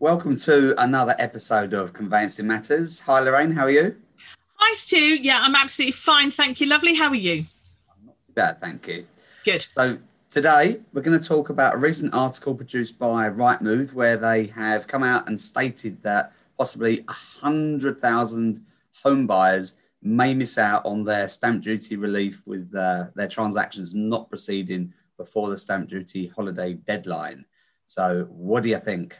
Welcome to another episode of Conveyancing Matters. Hi, Lorraine, how are you? Hi, Stu. Yeah, I'm absolutely fine, thank you. Lovely, how are you? I'm not too bad, thank you. Good. So today we're going to talk about a recent article produced by Rightmove where they have come out and stated that possibly 100,000 home buyers may miss out on their stamp duty relief with their transactions not proceeding before the stamp duty holiday deadline. So what do you think?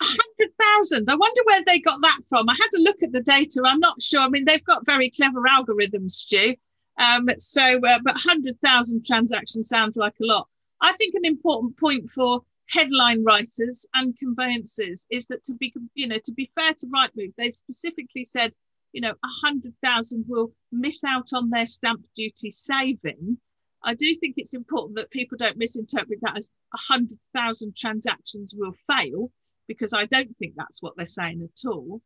100,000. I wonder where they got that from. I had to look at the data. I'm not sure. I mean, they've got very clever algorithms, Stu. But 100,000 transactions sounds like a lot. I think an important point for headline writers and conveyancers is that to be fair to Rightmove, they've specifically said, 100,000 will miss out on their stamp duty saving. I do think it's important that people don't misinterpret that as 100,000 transactions will fail, because I don't think that's what they're saying at all.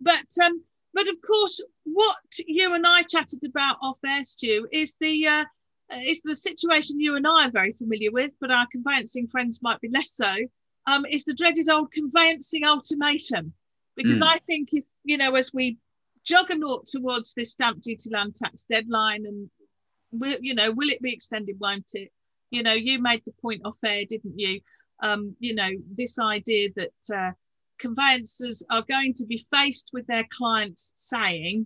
But of course, what you and I chatted about off air, Stu, is the situation you and I are very familiar with, but our conveyancing friends might be less so, is the dreaded old conveyancing ultimatum. Because I think if, as we juggernaut towards this stamp duty land tax deadline, and will it be extended, won't it? You made the point off air, didn't you? This idea that conveyancers are going to be faced with their clients saying,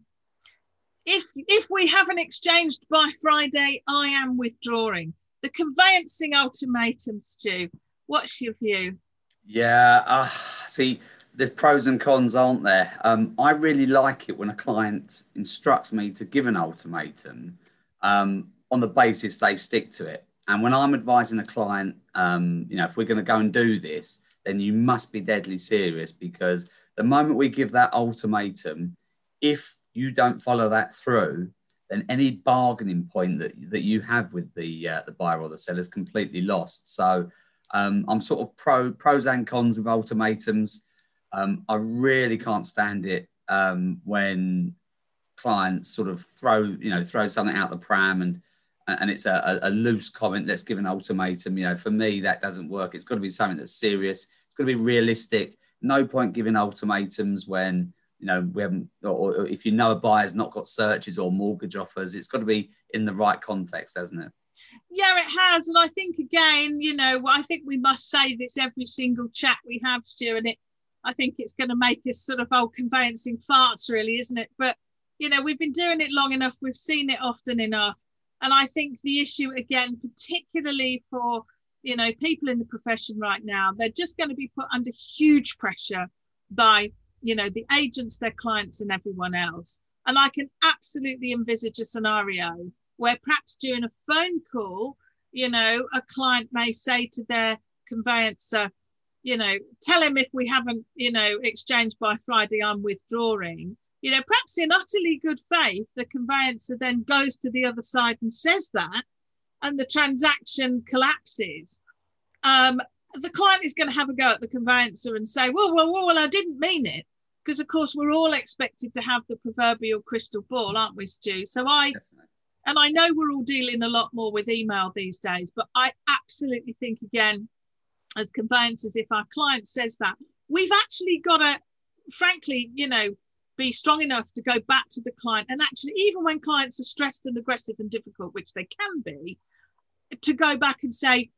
if we haven't exchanged by Friday, I am withdrawing. The conveyancing ultimatum, Stu, what's your view? Yeah, see, there's pros and cons, aren't there? I really like it when a client instructs me to give an ultimatum on the basis they stick to it. And when I'm advising a client, if we're going to go and do this, then you must be deadly serious, because the moment we give that ultimatum, if you don't follow that through, then any bargaining point that you have with the buyer or the seller is completely lost. So I'm sort of pros and cons with ultimatums. I really can't stand it when clients sort of throw something out the pram and it's a loose comment. Let's give an ultimatum. For me, that doesn't work. It's got to be something that's serious. It's got to be realistic. No point giving ultimatums when, we haven't, or if a buyer's not got searches or mortgage offers. It's got to be in the right context, hasn't it? Yeah, it has. And I think, again, I think we must say this every single chat we have, Stu, and I think it's going to make us sort of old conveyancing farts, really, isn't it? But, we've been doing it long enough. We've seen it often enough. And I think the issue, again, particularly for, people in the profession right now, they're just going to be put under huge pressure by, the agents, their clients and everyone else. And I can absolutely envisage a scenario where perhaps during a phone call, a client may say to their conveyancer, tell him if we haven't, exchanged by Friday, I'm withdrawing. Perhaps in utterly good faith, the conveyancer then goes to the other side and says that, and the transaction collapses. The client is going to have a go at the conveyancer and say, well, I didn't mean it. Because, of course, we're all expected to have the proverbial crystal ball, aren't we, Stu? So I know we're all dealing a lot more with email these days, but I absolutely think, again, as conveyancers, if our client says that, we've actually got to, frankly, be strong enough to go back to the client, and actually, even when clients are stressed and aggressive and difficult, which they can be, to go back and say,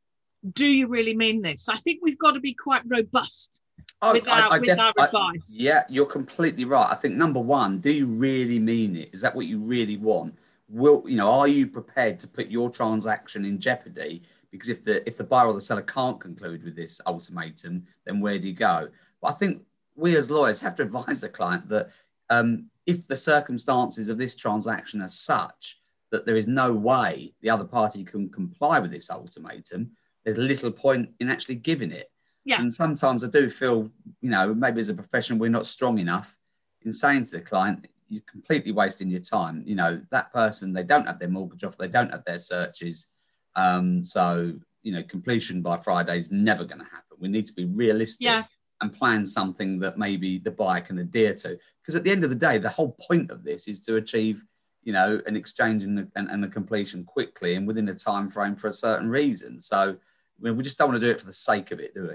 do you really mean this? I think we've got to be quite robust with our advice. Yeah, you're completely right. I think, number one, do you really mean it? Is that what you really want? Are you prepared to put your transaction in jeopardy? Because if the buyer or the seller can't conclude with this ultimatum, then where do you go? But I think we as lawyers have to advise the client that if the circumstances of this transaction are such that there is no way the other party can comply with this ultimatum, there's little point in actually giving it. Yeah. And sometimes I do feel, maybe as a profession, we're not strong enough in saying to the client, you're completely wasting your time. That person, they don't have their mortgage offer, they don't have their searches. Completion by Friday is never going to happen. We need to be realistic. Yeah. And plan something that maybe the buyer can adhere to. Because at the end of the day, the whole point of this is to achieve, an exchange and a completion quickly and within a time frame for a certain reason. So we just don't want to do it for the sake of it, do we?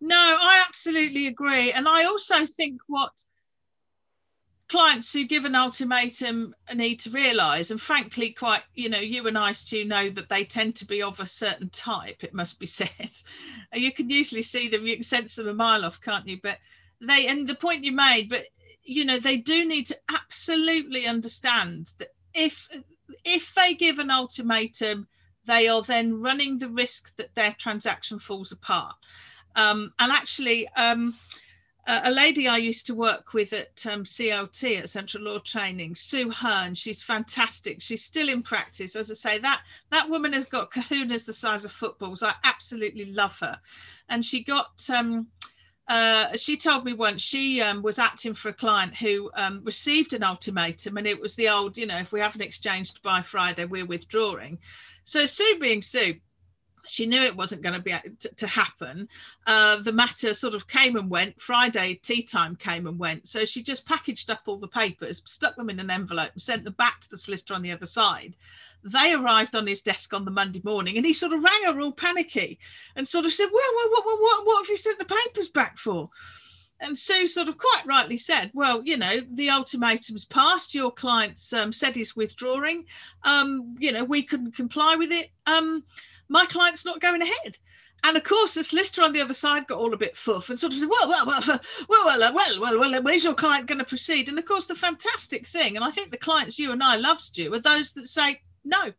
No, I absolutely agree. And I also think what clients who give an ultimatum need to realise, and frankly, quite, you know, you and I, Stu, know that they tend to be of a certain type, it must be said. You can usually see them, you can sense them a mile off, can't you? But they, and the point you made, but, you know, they do need to absolutely understand that if they give an ultimatum, they are then running the risk that their transaction falls apart. And actually, a lady I used to work with at CLT, at Central Law Training, Sue Hearn, she's fantastic. She's still in practice. As I say, that woman has got kahunas the size of footballs. I absolutely love her. And she got... she told me once she was acting for a client who received an ultimatum, and it was the old, you know, if we haven't exchanged by Friday, we're withdrawing. So Sue being Sue, she knew it wasn't going to be to happen. The matter sort of came and went. Friday tea time came and went. So she just packaged up all the papers, stuck them in an envelope and sent them back to the solicitor on the other side. They arrived on his desk on the Monday morning, and he sort of rang her all panicky and sort of said, well, what have you sent the papers back for? And Sue sort of quite rightly said, well, you know, the ultimatum's passed. Your client's said he's withdrawing. You know, we couldn't comply with it. My client's not going ahead. And of course, the solicitor on the other side got all a bit foof and sort of said, well, where's your client going to proceed? And of course, the fantastic thing, and I think the clients you and I love, Stu, are those that say, no,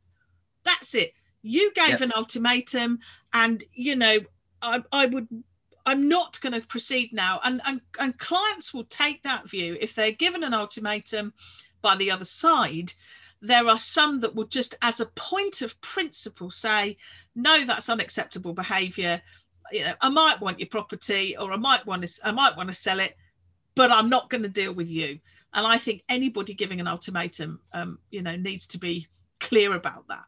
that's it. You gave an ultimatum, and, you know, I'm not going to proceed now. And clients will take that view. If they're given an ultimatum by the other side, there are some that will just, as a point of principle, say, no, that's unacceptable behaviour. You know, I might want your property, or I might want to sell it, but I'm not going to deal with you. And I think anybody giving an ultimatum, you know, needs to be clear about that.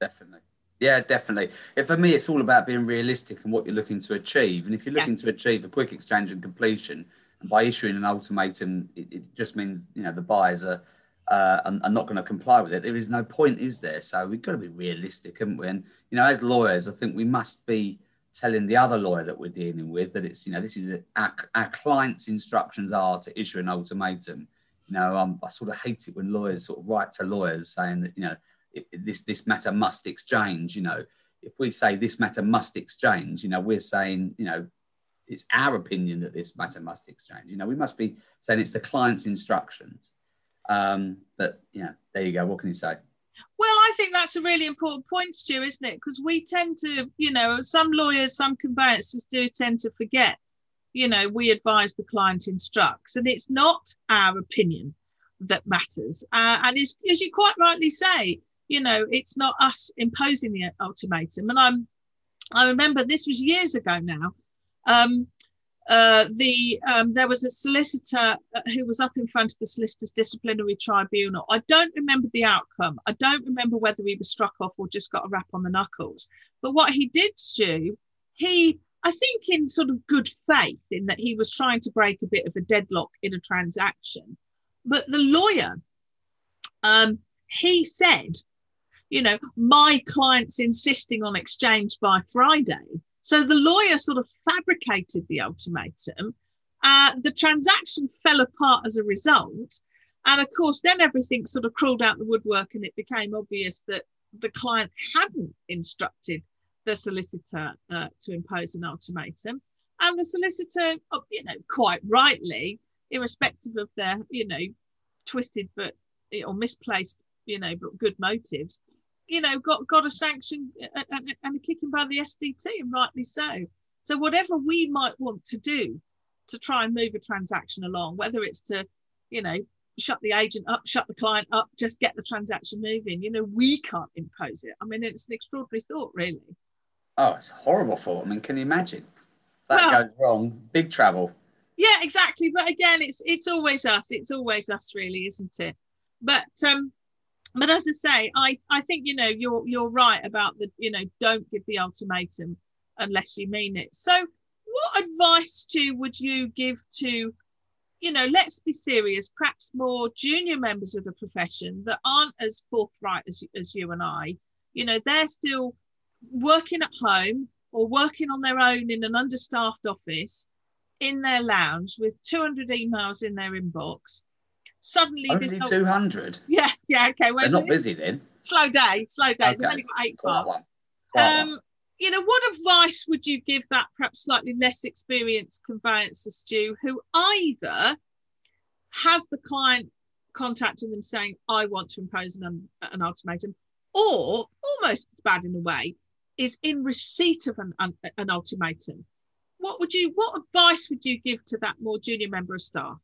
Definitely. Yeah, definitely. And for me, it's all about being realistic and what you're looking to achieve. And if you're looking to achieve a quick exchange and completion, and by issuing an ultimatum, it just means, you know, the buyers are not going to comply with it. There is no point, is there? So we've got to be realistic, haven't we? And, you know, as lawyers, I think we must be telling the other lawyer that we're dealing with that it's, you know, this is our client's instructions are to issue an ultimatum. You know, I sort of hate it when lawyers sort of write to lawyers saying that, you know, this matter must exchange. You know, if we say this matter must exchange, you know, we're saying, you know, it's our opinion that this matter must exchange. You know, we must be saying it's the client's instructions. But yeah, there you go. What can you say? Well, I think that's a really important point, Stu, isn't it? Because we tend to, you know, some lawyers, some conveyancers do tend to forget, you know, we advise, the client instructs, and it's not our opinion that matters. And as you quite rightly say, you know, it's not us imposing the ultimatum. And I remember this was years ago now. There was a solicitor who was up in front of the Solicitors Disciplinary Tribunal. I don't remember the outcome. I don't remember whether he was struck off or just got a rap on the knuckles. But what he did, Stu, I think in sort of good faith, in that he was trying to break a bit of a deadlock in a transaction. But the lawyer, he said, you know, my client's insisting on exchange by Friday. So the lawyer sort of fabricated the ultimatum. The transaction fell apart as a result. And of course, then everything sort of crawled out the woodwork, and it became obvious that the client hadn't instructed the solicitor to impose an ultimatum. And the solicitor, you know, quite rightly, irrespective of their, you know, twisted but, or misplaced, you know, but good motives, you know, got a sanction and a kicking by the SDT, and rightly so. So whatever we might want to do to try and move a transaction along, whether it's to, you know, shut the agent up, shut the client up, just get the transaction moving, you know, we can't impose it. I mean, it's an extraordinary thought, really. Oh, it's a horrible thought. I mean, can you imagine? If that goes wrong, big trouble. Yeah, exactly. But again, it's always us. It's always us, really, isn't it? But as I say, I think, you know, you're right about the, you know, don't give the ultimatum unless you mean it. So what advice, Stu, would you give to, you know, let's be serious, perhaps more junior members of the profession that aren't as forthright as you and I? You know, they're still working at home, or working on their own in an understaffed office in their lounge with 200 emails in their inbox. Suddenly, only 200. Yeah, yeah, okay. They're not busy then. Slow day. Okay. We've only got 8 parts. You know, what advice would you give that perhaps slightly less experienced conveyancer, Stu, who either has the client contacting them saying, "I want to impose an ultimatum," or almost as bad in a way, is in receipt of an ultimatum? What advice would you give to that more junior member of staff?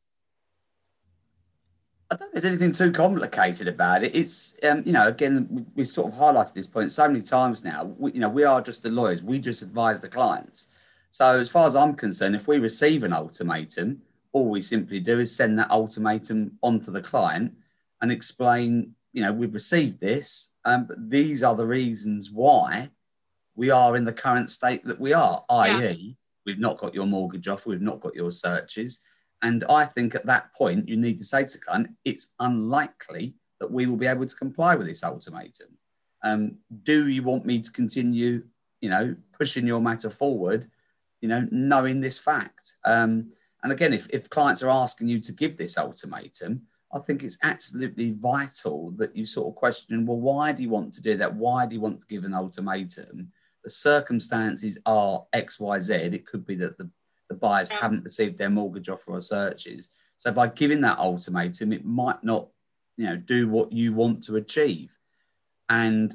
I don't think there's anything too complicated about it. It's, you know, again, we've sort of highlighted this point so many times now. We are just the lawyers. We just advise the clients. So as far as I'm concerned, if we receive an ultimatum, all we simply do is send that ultimatum onto the client and explain, you know, we've received this, but these are the reasons why we are in the current state that we are, i.e., we've not got your mortgage offer, we've not got your searches. And I think at that point, you need to say to the client, it's unlikely that we will be able to comply with this ultimatum. Do you want me to continue, you know, pushing your matter forward, you know, knowing this fact? And again, if clients are asking you to give this ultimatum, I think it's absolutely vital that you sort of question, well, why do you want to do that? Why do you want to give an ultimatum? The circumstances are X, Y, Z. It could be that the buyers haven't received their mortgage offer or searches. So by giving that ultimatum, it might not, you know, do what you want to achieve. And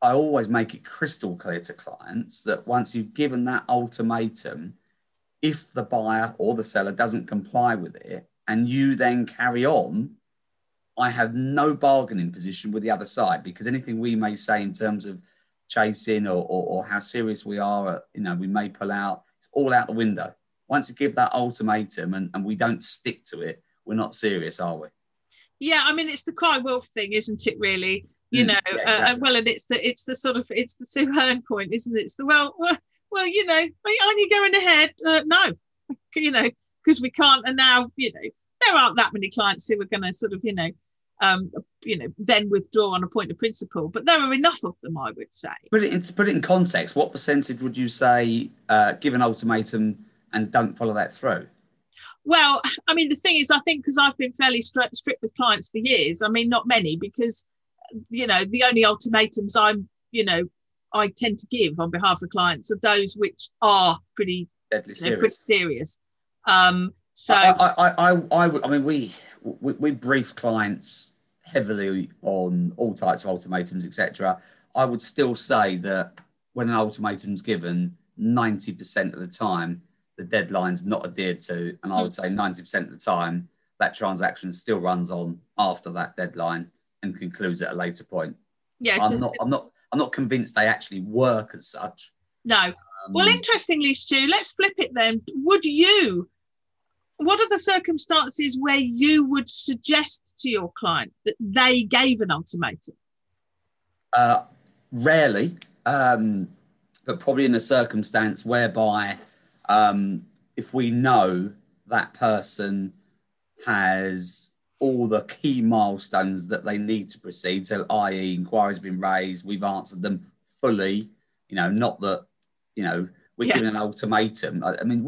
I always make it crystal clear to clients that once you've given that ultimatum, if the buyer or the seller doesn't comply with it and you then carry on, I have no bargaining position with the other side, because anything we may say in terms of chasing or how serious we are, you know, we may pull out. It's all out the window. Once you give that ultimatum and we don't stick to it, we're not serious, are we? Yeah, I mean, it's the cry wolf thing, isn't it, really? You know, yeah, exactly. And it's the Sue Hearn point, isn't it? It's the, well, you know, aren't you going ahead? No, you know, because we can't. And now, you know, there aren't that many clients who are going to sort of, you know, then withdraw on a point of principle, but there are enough of them, I would say. Put it in context, what percentage would you say give an ultimatum and don't follow that through? Well, I mean, the thing is, I think because I've been fairly strict with clients for years, I mean, not many, because, you know, the only ultimatums I tend to give on behalf of clients are those which are pretty deadly serious. Pretty serious. So I mean, we brief clients heavily on all types of ultimatums, etc. I would still say that when an ultimatum is given, 90% of the time, the deadline's not adhered to. And I would say 90% of the time, that transaction still runs on after that deadline and concludes at a later point. Yeah, I'm not convinced they actually work as such. No. Well, interestingly, Stu, let's flip it then. What are the circumstances where you would suggest to your client that they gave an ultimatum? Rarely, but probably in a circumstance whereby if we know that person has all the key milestones that they need to proceed, so i.e. inquiry's been raised, we've answered them fully, you know, not that, you know, we're giving an ultimatum. I mean,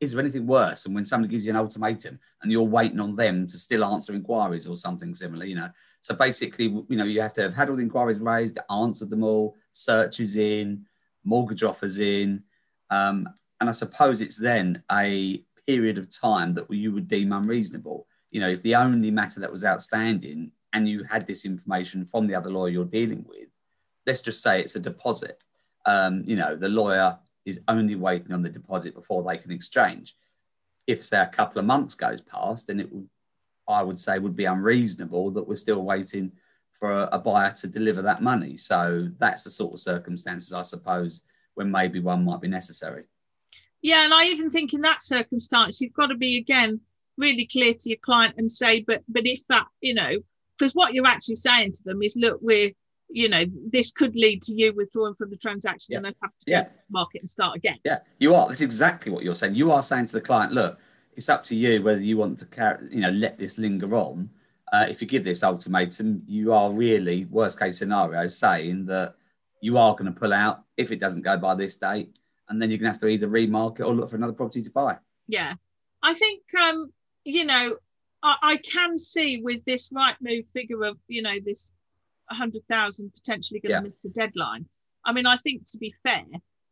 is there anything worse than when somebody gives you an ultimatum and you're waiting on them to still answer inquiries or something similar, you know? So basically, you know, you have to have had all the inquiries raised, answered them all, searches in, mortgage offers in. And I suppose it's then a period of time that you would deem unreasonable. You know, if the only matter that was outstanding and you had this information from the other lawyer you're dealing with, let's just say it's a deposit. You know, the lawyer is only waiting on the deposit before they can exchange. If, say, a couple of months goes past, then I would say would be unreasonable that we're still waiting for a buyer to deliver that money. So that's the sort of circumstances, I suppose, when maybe one might be necessary. Yeah, and I even think in that circumstance, you've got to be, again, really clear to your client and say, but if that, you know, because what you're actually saying to them is, look, we're, you know, this could lead to you withdrawing from the transaction and then have to go to the market and start again. Yeah, you are. That's exactly what you're saying. You are saying to the client, look, it's up to you whether you want to carry, you know, let this linger on. If you give this ultimatum, you are really, worst case scenario, saying that you are going to pull out if it doesn't go by this date, and then you're going to have to either remarket or look for another property to buy. Yeah, I think, you know, I can see with this Rightmove figure of, you know, this 100,000 potentially going to miss the deadline. I mean, I think, to be fair,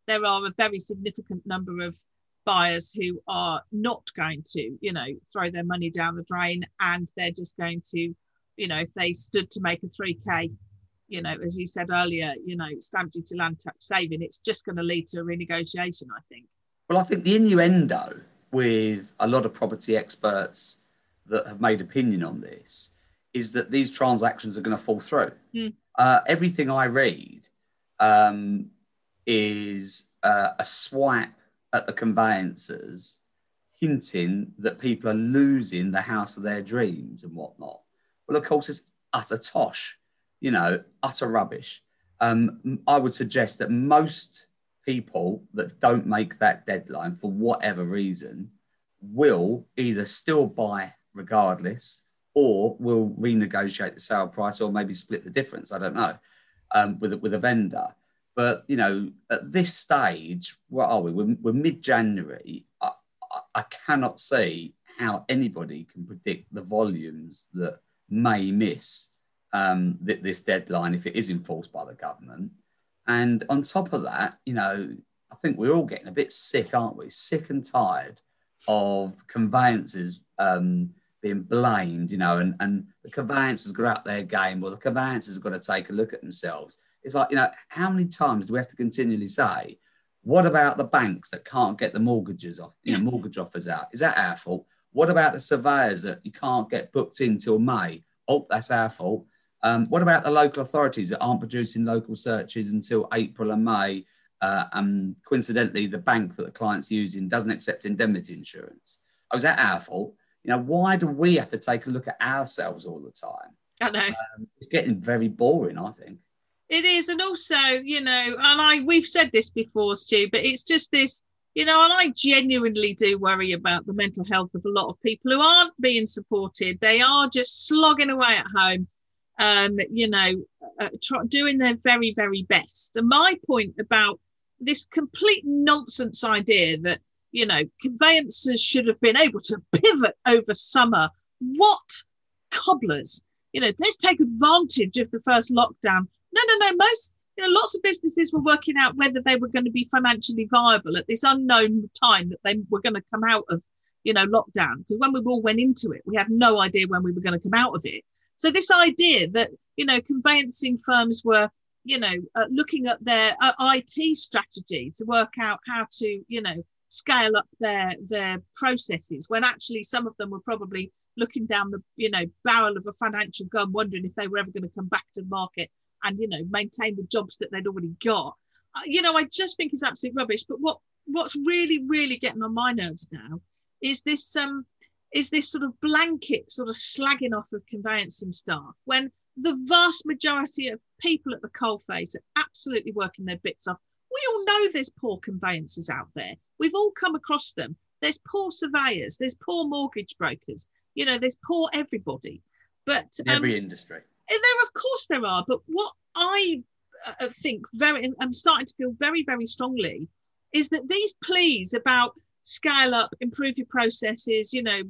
there are a very significant number of buyers who are not going to, you know, throw their money down the drain, and they're just going to, you know, if they stood to make a 3K, you know, as you said earlier, you know, stamp duty land tax saving, it's just going to lead to a renegotiation, I think. Well, I think the innuendo with a lot of property experts that have made opinion on this is that these transactions are going to fall through. Everything I read is a swipe at the conveyancers, hinting that people are losing the house of their dreams and whatnot. Well, of course, it's utter tosh, you know, utter rubbish. I would suggest that most people that don't make that deadline for whatever reason will either still buy regardless, or will renegotiate the sale price, or maybe split the difference, I don't know, with a vendor. But, you know, at this stage, what are we? We're mid-January. I cannot see how anybody can predict the volumes that may miss this deadline if it is enforced by the government. And on top of that, you know, I think we're all getting a bit sick, aren't we? Sick and tired of conveyances being blamed, you know, and the conveyancers got out their game, or the conveyancers have got to take a look at themselves. It's like, you know, how many times do we have to continually say, what about the banks that can't get the mortgages off, you know, mortgage offers out? Is that our fault? What about the surveyors that you can't get booked in till May? Oh, that's our fault. What about the local authorities that aren't producing local searches until April and May? And coincidentally, the bank that the client's using doesn't accept indemnity insurance. Oh, is that our fault? You know, why do we have to take a look at ourselves all the time? I know. It's getting very boring, I think. It is, and also, you know, and we've said this before, Stu, but it's just this, you know, and I genuinely do worry about the mental health of a lot of people who aren't being supported. They are just slogging away at home, you know, doing their very, very best. And my point about this complete nonsense idea that, you know, conveyancers should have been able to pivot over summer. What cobblers? You know, let's take advantage of the first lockdown. No. Most, you know, lots of businesses were working out whether they were going to be financially viable at this unknown time that they were going to come out of, you know, lockdown. Because when we all went into it, we had no idea when we were going to come out of it. So this idea that, you know, conveyancing firms were, you know, looking at their IT strategy to work out how to, you know, scale up their processes, when actually some of them were probably looking down the, you know, barrel of a financial gun, wondering if they were ever going to come back to the market and, you know, maintain the jobs that they'd already got. You know, I just think it's absolute rubbish. But what's really, really getting on my nerves now is this sort of blanket sort of slagging off of conveyancing staff, when the vast majority of people at the coalface are absolutely working their bits off. We all know there's poor conveyancers out there. We've all come across them. There's poor surveyors. There's poor mortgage brokers. You know, there's poor everybody. But in every industry. There, of course there are, but what I think I'm starting to feel very, very strongly is that these pleas about scale up, improve your processes, you know,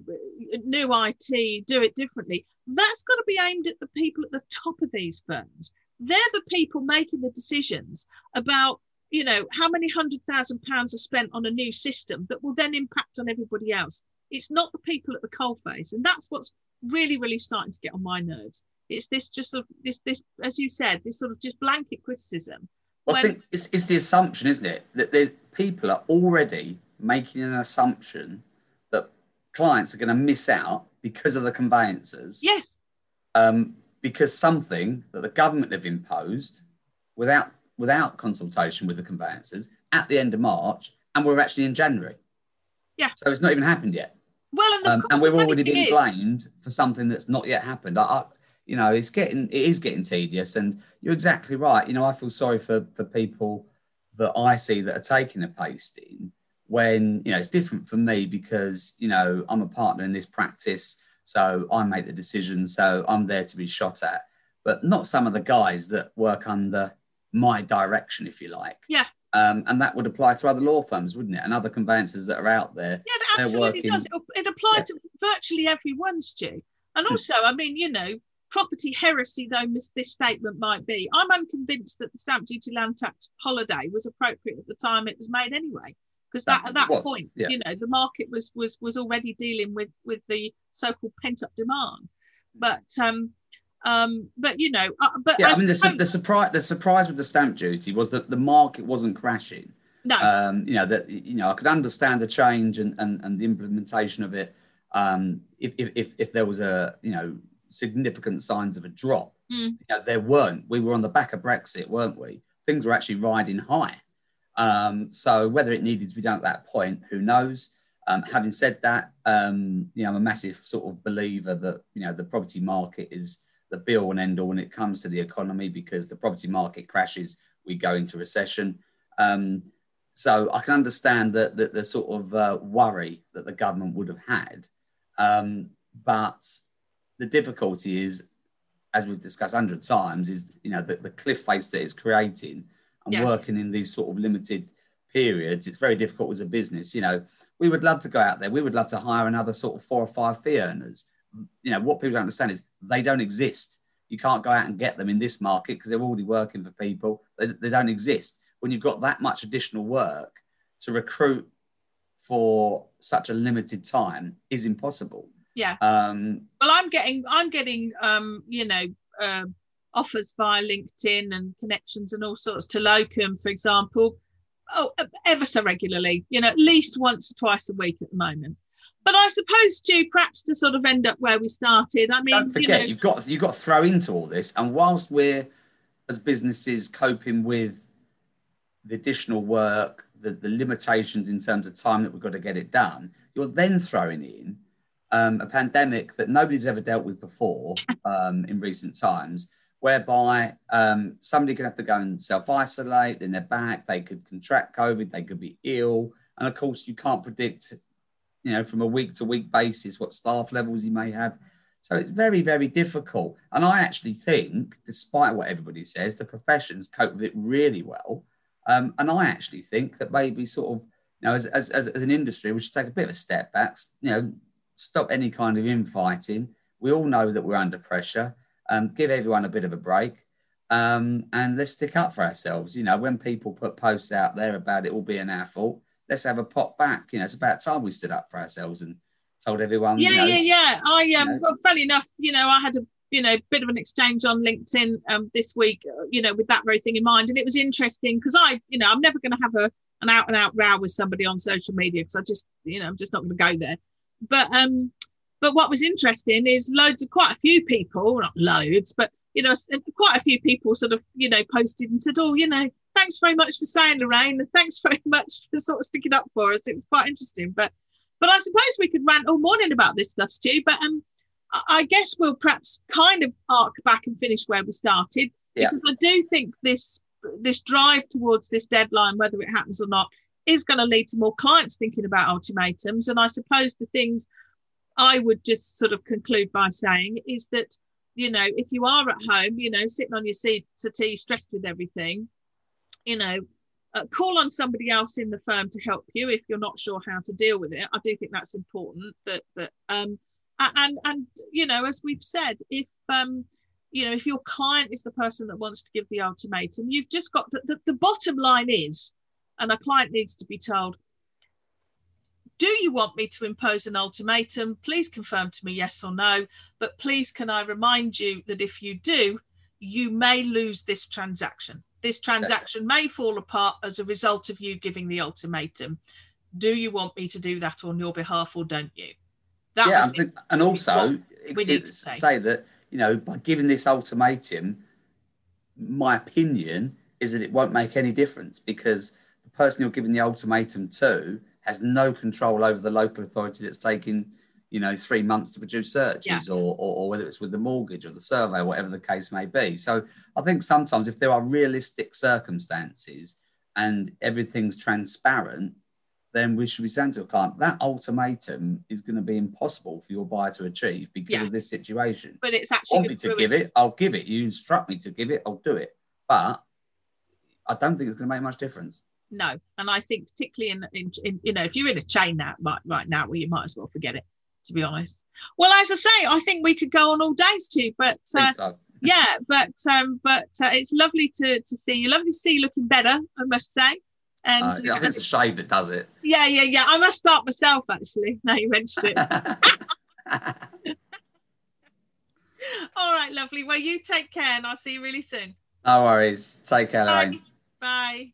new IT, do it differently, that's got to be aimed at the people at the top of these firms. They're the people making the decisions about, you know, how many £100,000 are spent on a new system that will then impact on everybody else. It's not the people at the coalface, and that's what's really, really starting to get on my nerves. It's this just sort of this, as you said, this sort of just blanket criticism. Well, I think it's the assumption, isn't it, that people are already making an assumption that clients are going to miss out because of the conveyancers. Yes. Because something that the government have imposed without consultation with the conveyancers at the end of March, and we're actually in January. Yeah. So it's not even happened yet. Well, and we've already been blamed for something that's not yet happened. You know, it is getting tedious, and you're exactly right. You know, I feel sorry for people that I see that are taking a pasting, when, you know, it's different for me because, you know, I'm a partner in this practice, so I make the decision, so I'm there to be shot at. But not some of the guys that work under my direction, if you like. Yeah. And that would apply to other law firms, wouldn't it? And other conveyancers that are out there. Yeah, it absolutely does. It applies to virtually everyone, Stu. And also, I mean, you know, property heresy, though this statement might be, I'm unconvinced that the stamp duty land tax holiday was appropriate at the time it was made anyway, because at that point, yeah, you know, the market was already dealing with the so-called pent-up demand. But you know, I mean, the surprise with the stamp duty was that the market wasn't crashing. No, you know, that, you know, I could understand the change and the implementation of it, if there was a, you know, significant signs of a drop. You know, there weren't. We were on the back of Brexit, weren't we? Things were actually riding high. So whether it needed to be done at that point, who knows? Having said that, you know, I'm a massive sort of believer that, you know, the property market is the be-all and end-all when it comes to the economy, because the property market crashes, we go into recession. So I can understand that the sort of worry that the government would have had. But the difficulty is, as we've discussed 100 times, is, you know, the cliff face that it's creating, and yeah, working in these sort of limited periods, it's very difficult as a business. You know, we would love to go out there. We would love to hire another sort of 4 or 5 fee earners. You know, what people don't understand is they don't exist. You can't go out and get them in this market because they're already working for people. They don't exist. When you've got that much additional work to recruit for such a limited time is impossible. Yeah. Well, I'm getting, you know, offers via LinkedIn and connections and all sorts to locum, for example, ever so regularly, you know, at least once or twice a week at the moment. But I suppose, Stu, perhaps to sort of end up where we started, I mean, don't forget, you know, you've got to throw into all this. And whilst we're, as businesses, coping with the additional work, the limitations in terms of time that we've got to get it done, you're then throwing in a pandemic that nobody's ever dealt with before in recent times, whereby somebody could have to go and self-isolate, then they're back, they could contract COVID, they could be ill. And of course, you can't predict, you know, from a week-to-week basis, what staff levels you may have. So it's very, very difficult. And I actually think, despite what everybody says, the professions cope with it really well. And I actually think that maybe sort of, you know, as an industry, we should take a bit of a step back, you know, stop any kind of infighting. We all know that we're under pressure. Give everyone a bit of a break. And let's stick up for ourselves. You know, when people put posts out there about it all being our fault, let's have a pop back. You know, it's about time we stood up for ourselves and told everyone. Yeah, you know, yeah. Well, funny enough, you know, I had a, you know, bit of an exchange on LinkedIn this week, you know, with that very thing in mind. And it was interesting because you know, I'm never going to have an out-and-out row with somebody on social media because I just, you know, I'm just not going to go there. But what was interesting is quite a few people sort of, you know, posted and said, oh, you know, thanks very much for saying, Lorraine, and thanks very much for sort of sticking up for us. It was quite interesting. But I suppose we could rant all morning about this stuff, Stu. But I guess we'll perhaps kind of arc back and finish where we started. Yeah. Because I do think this drive towards this deadline, whether it happens or not, is going to lead to more clients thinking about ultimatums. And I suppose the things I would just sort of conclude by saying is that, you know, if you are at home, you know, sitting on your settee, stressed with everything, you know, call on somebody else in the firm to help you if you're not sure how to deal with it. I do think that's important. And you know, as we've said, if you know, if your client is the person that wants to give the ultimatum, you've just got the bottom line is, and a client needs to be told, do you want me to impose an ultimatum? Please confirm to me yes or no. But please, can I remind you that if you do, you may lose this transaction. This transaction may fall apart as a result of you giving the ultimatum. Do you want me to do that on your behalf or don't you? That and also we need to say that, you know, by giving this ultimatum, my opinion is that it won't make any difference because the person you're giving the ultimatum to has no control over the local authority that's taking, you know, 3 months to produce searches, yeah, or whether it's with the mortgage or the survey, whatever the case may be. So I think sometimes if there are realistic circumstances and everything's transparent, then we should be saying to a client, that ultimatum is going to be impossible for your buyer to achieve because, yeah, of this situation. But it's actually, want me to give it? I'll give it. You instruct me to give it, I'll do it. But I don't think it's going to make much difference. No, and I think particularly in you know, if you're in a chain that right now, well, you might as well forget it, to be honest. Well, as I say, I think we could go on all day, Stu, but yeah, but it's lovely to see you. Lovely to see you looking better, I must say. And yeah, I think it's a shave that does it. Yeah. I must start myself, actually. Now you mentioned it. All right, lovely. Well, you take care, and I'll see you really soon. No worries. Take care, Lorraine. Bye.